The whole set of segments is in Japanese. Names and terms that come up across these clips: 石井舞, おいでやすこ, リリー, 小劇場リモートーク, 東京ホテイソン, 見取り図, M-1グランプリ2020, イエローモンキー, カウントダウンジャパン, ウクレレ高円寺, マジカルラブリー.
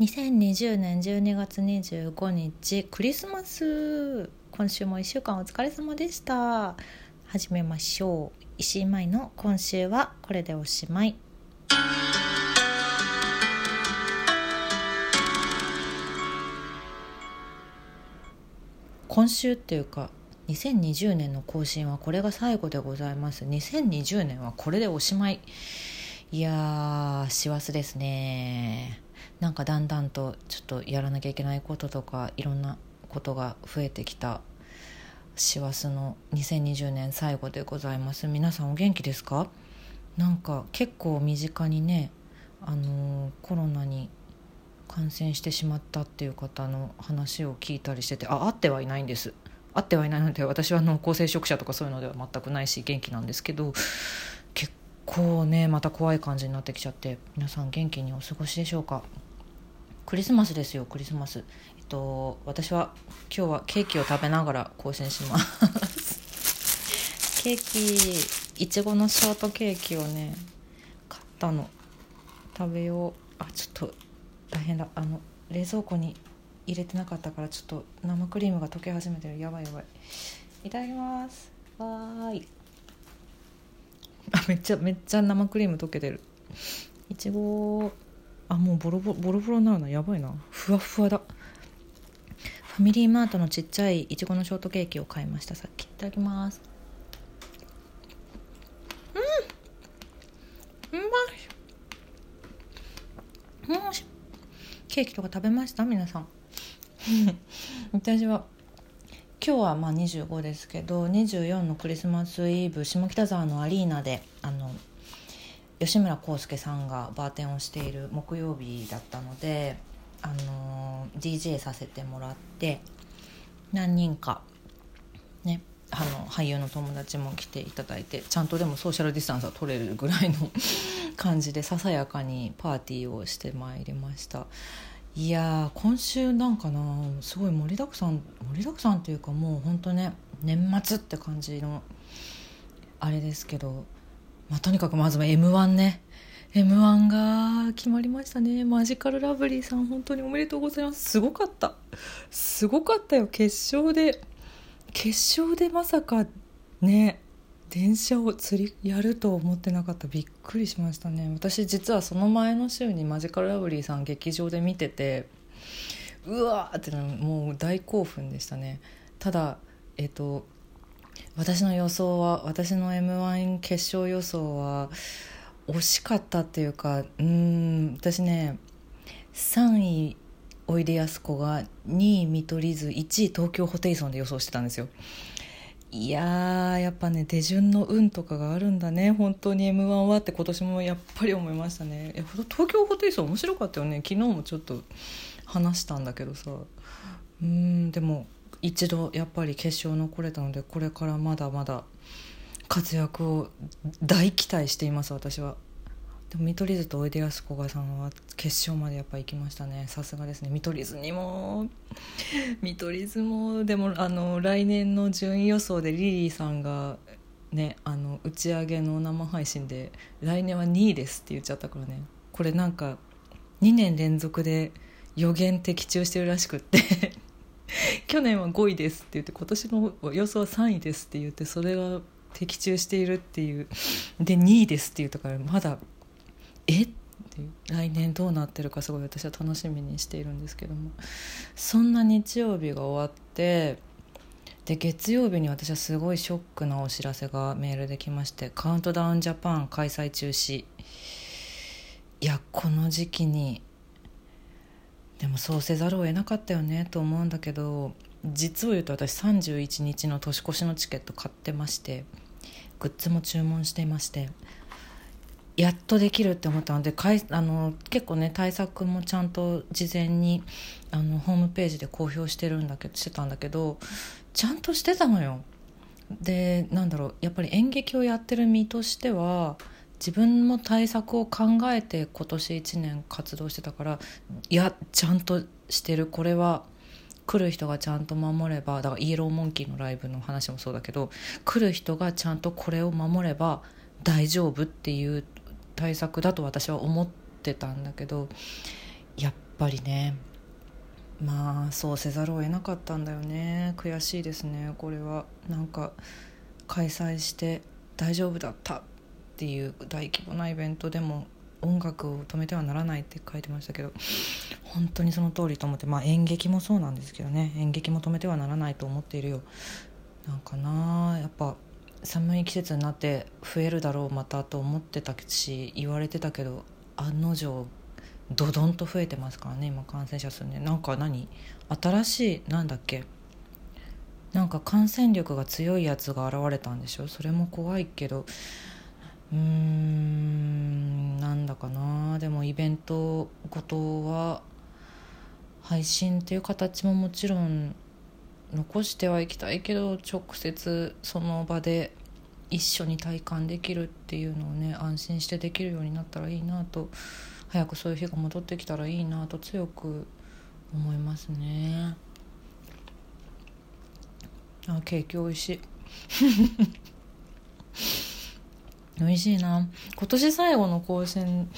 2020年12月25日クリスマス、今週も1週間お疲れ様でした。始めましょう。石井舞の今週はこれでおしまい。今週っていうか2020年の更新はこれが最後でございます。2020年はこれでおしまい。いやー、師走ですね。なんかだんだんとちょっとやらなきゃいけないこととかいろんなことが増えてきた師走の2020年最後でございます。皆さんお元気ですか？なんか結構身近にね、コロナに感染してしまったっていう方の話を聞いたりしてて、会ってはいないんです。会ってはいないので私は濃厚接触者とかそういうのでは全くないし元気なんですけど、結構ねまた怖い感じになってきちゃって、皆さん元気にお過ごしでしょうか？クリスマスですよ、クリスマス。私は今日はケーキを食べながら更新しますケーキ、いちごのショートケーキをね買ったの。食べよう。ちょっと大変だ。冷蔵庫に入れてなかったからちょっと生クリームが溶け始めてる。やばい。いただきます。わーい。めっちゃ生クリーム溶けてる。いちごもうボロボロになるな。やばいな。ふわふわだ。ファミリーマートのちっちゃいいちごのショートケーキを買いました、さっき。いただきます。うまい。ケーキとか食べました皆さん私は今日は25ですけど、24のクリスマスイブ、下北沢のアリーナで吉村康介さんがバーテンをしている木曜日だったので、DJ させてもらって、何人かね俳優の友達も来ていただいて、ちゃんとでもソーシャルディスタンスは取れるぐらいの感じでささやかにパーティーをしてまいりました。いやー、今週なんかな、すごい盛りだくさんというか、もうほんとね年末って感じのあれですけど、とにかくまずは M-1 ね。M1 が決まりましたね。マジカルラブリーさん、本当におめでとうございます。すごかったよ。決勝でまさかね電車をやると思ってなかった。びっくりしましたね。私実はその前の週にマジカルラブリーさん劇場で見てて、うわーってもう大興奮でしたね。ただ私の予想は、私の M1 決勝予想は惜しかったっていうか、私ね3位おいでやすこが、2位見取り図、1位東京ホテイソンで予想してたんですよ。いやー、やっぱね手順の運とかがあるんだね、本当に M1 はって今年もやっぱり思いましたね。東京ホテイソン面白かったよね。昨日もちょっと話したんだけどさ、でも一度やっぱり決勝残れたので、これからまだまだ活躍を大期待しています私は。でも見取り図とおいでやすこがさんは決勝までやっぱ行きましたね。さすがですね。見取り図もでも来年の順位予想でリリーさんがね打ち上げの生配信で来年は2位ですって言っちゃったからね。これなんか2年連続で予言的中してるらしくって去年は5位ですって言って、今年の予想は3位ですって言って、それが的中しているっていうで、2位ですって言ったから、まだっていう来年どうなってるかすごい私は楽しみにしているんですけども、そんな日曜日が終わって、で月曜日に私はすごいショックなお知らせがメールできまして、カウントダウンジャパン開催中止。いや、この時期にでもそうせざるを得なかったよねと思うんだけど、実を言うと私31日の年越しのチケット買ってまして、グッズも注文していまして、やっとできるって思ったので、結構ね対策もちゃんと事前にホームページで公表してたんだけど、ちゃんとしてたのよ。でやっぱり演劇をやってる身としては自分も対策を考えて今年1年活動してたから、いやちゃんとしてる、これは来る人がちゃんと守れば、だからイエローモンキーのライブの話もそうだけど、来る人がちゃんとこれを守れば大丈夫っていう対策だと私は思ってたんだけど、やっぱりね、まあそうせざるを得なかったんだよね。悔しいですね、これは。なんか開催して大丈夫だったっていう大規模なイベントでも音楽を止めてはならないって書いてましたけど、本当にその通りと思って、まあ演劇もそうなんですけどね、演劇も止めてはならないと思っているよ。なんかな、やっぱ寒い季節になって増えるだろうまたと思ってたし、言われてたけど案の定ドドンと増えてますからね、今感染者数ね。なんか新しいなんか感染力が強いやつが現れたんでしょ。それも怖いけど、なんだかな。でもイベントごとは配信っていう形ももちろん残してはいきたいけど、直接その場で一緒に体感できるっていうのをね、安心してできるようになったらいいなと、早くそういう日が戻ってきたらいいなと強く思いますね。あ、ケーキおいしいおいしいな。今年最後の更新、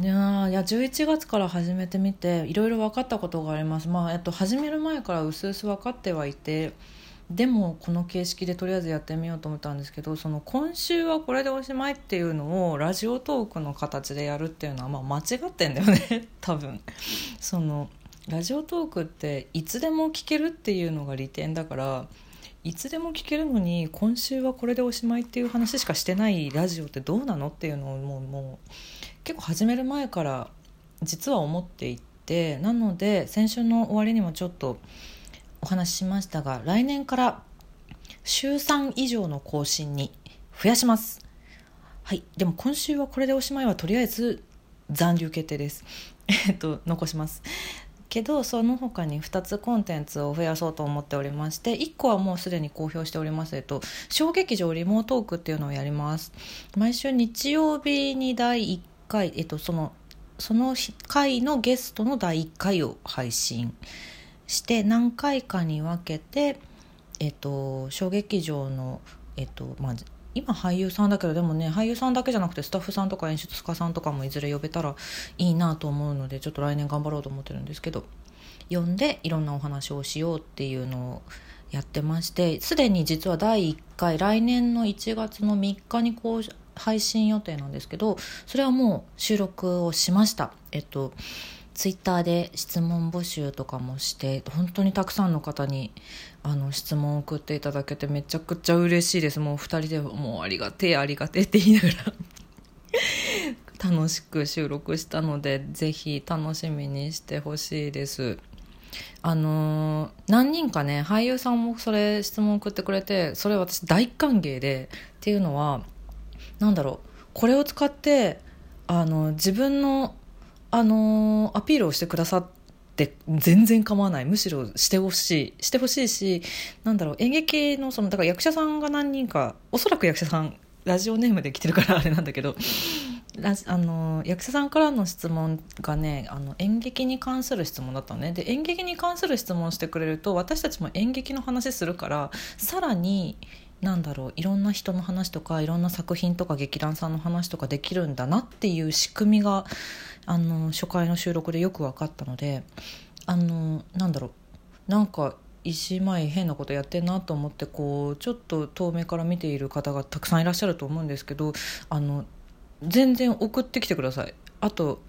いや11月から始めてみていろいろ分かったことがあります。始める前からうすうす分かってはいて、でもこの形式でとりあえずやってみようと思ったんですけど、その今週はこれでおしまいっていうのをラジオトークの形でやるっていうのは間違ってんだよね多分そのラジオトークっていつでも聞けるっていうのが利点だから、いつでも聞けるのに今週はこれでおしまいっていう話しかしてないラジオってどうなのっていうのをもう結構始める前から実は思っていて、なので先週の終わりにもちょっとお話ししましたが、来年から週3以上の更新に増やします。はい、でも今週はこれでおしまいはとりあえず残留決定です残しますけど、その他に2つコンテンツを増やそうと思っておりまして、1個はもうすでに公表しております、小劇場リモートークっていうのをやります。毎週日曜日に第1回、その回のゲストの第1回を配信して何回かに分けて、小劇場の、今俳優さんだけど、でもね俳優さんだけじゃなくてスタッフさんとか演出家さんとかもいずれ呼べたらいいなと思うので、ちょっと来年頑張ろうと思ってるんですけど、呼んでいろんなお話をしようっていうのをやってまして、すでに実は第1回来年の1月の3日に配信予定なんですけど、それはもう収録をしました。ツイッターで質問募集とかもして、本当にたくさんの方に質問を送っていただけてめちゃくちゃ嬉しいです。もう2人でもうありがてえって言いながら楽しく収録したので、ぜひ楽しみにしてほしいです。何人かね俳優さんもそれ質問送ってくれて、それ私大歓迎で、っていうのはこれを使って自分のアピールをしてくださって全然構わない、むしろしてほしいし、演劇のだから役者さんが何人か、おそらく役者さんラジオネームで来てるからあれなんだけど役者さんからの質問がね、演劇に関する質問だったのね。で演劇に関する質問してくれると私たちも演劇の話するから、さらにいろんな人の話とかいろんな作品とか劇団さんの話とかできるんだなっていう仕組みが初回の収録でよく分かったので、一枚変なことやってんなと思って、こうちょっと遠目から見ている方がたくさんいらっしゃると思うんですけど、全然送ってきてください。あと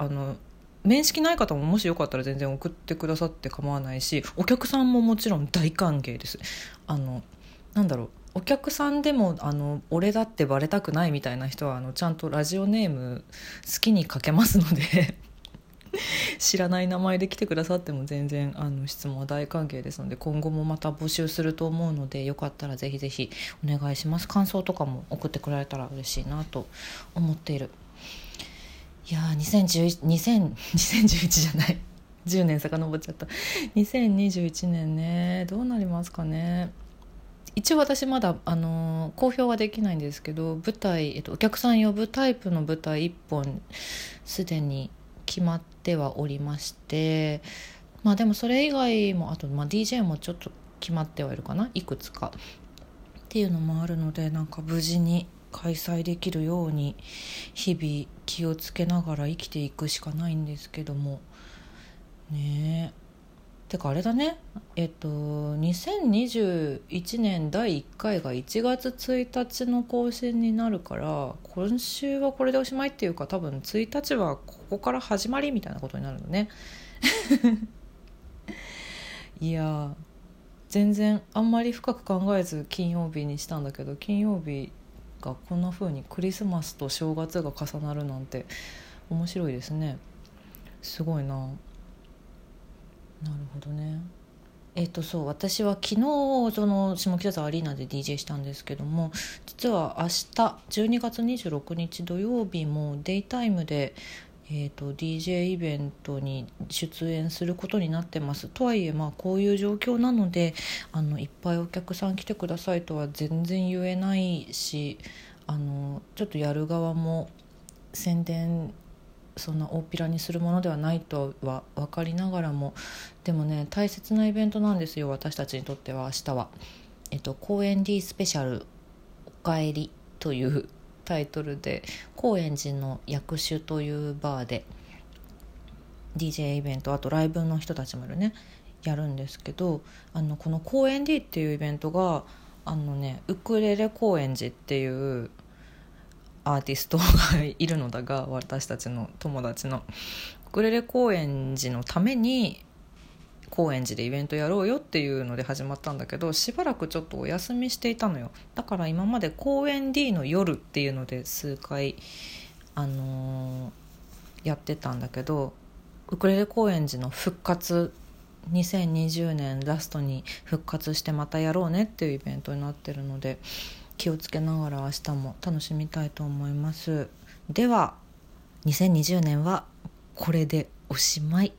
面識ない方ももしよかったら全然送ってくださって構わないし、お客さんももちろん大歓迎です。お客さんでも俺だってバレたくないみたいな人はちゃんとラジオネーム好きにかけますので知らない名前で来てくださっても全然質問は大歓迎ですので、今後もまた募集すると思うので、よかったらぜひぜひお願いします。感想とかも送ってくれたら嬉しいなと思っている。いや2011じゃない10年遡っちゃった。2021年ね、どうなりますかね。一応私まだ公表はできないんですけど、舞台、お客さん呼ぶタイプの舞台1本すでに決まってはおりまして、でもそれ以外もあと、DJ もちょっと決まってはいるかな、いくつかっていうのもあるので、無事に開催できるように日々気をつけながら生きていくしかないんですけども、ねえ。てかあれだね、2021年第1回が1月1日の更新になるから、今週はこれでおしまいっていうか、多分1日はここから始まりみたいなことになるのねいや全然あんまり深く考えず金曜日にしたんだけど、金曜日がこんな風にクリスマスと正月が重なるなんて面白いですね。すごいな。なるほどね。そう、私は昨日その下北沢アリーナで DJ したんですけども、実は明日12月26日土曜日もデイタイムで、DJ イベントに出演することになってます。とはいえ、まあ、こういう状況なのでいっぱいお客さん来てくださいとは全然言えないし、ちょっとやる側も宣伝そんな大っぴらにするものではないとは分かりながらも、でもね、大切なイベントなんですよ、私たちにとっては。明日は高円寺スペシャルおかえりというタイトルで、高円寺の薬種というバーで DJ イベント、あとライブの人たちもいるね、やるんですけど、この高円寺っていうイベントがウクレレ高円寺っていうアーティストがいるのだが、私たちの友達のウクレレ高円寺のために高円寺でイベントやろうよっていうので始まったんだけど、しばらくちょっとお休みしていたのよ。だから今まで高円 D の夜っていうので数回、やってたんだけど、ウクレレ高円寺の復活、2020年ラストに復活してまたやろうねっていうイベントになってるので、気をつけながら明日も楽しみたいと思います。では、2020年はこれでおしまい。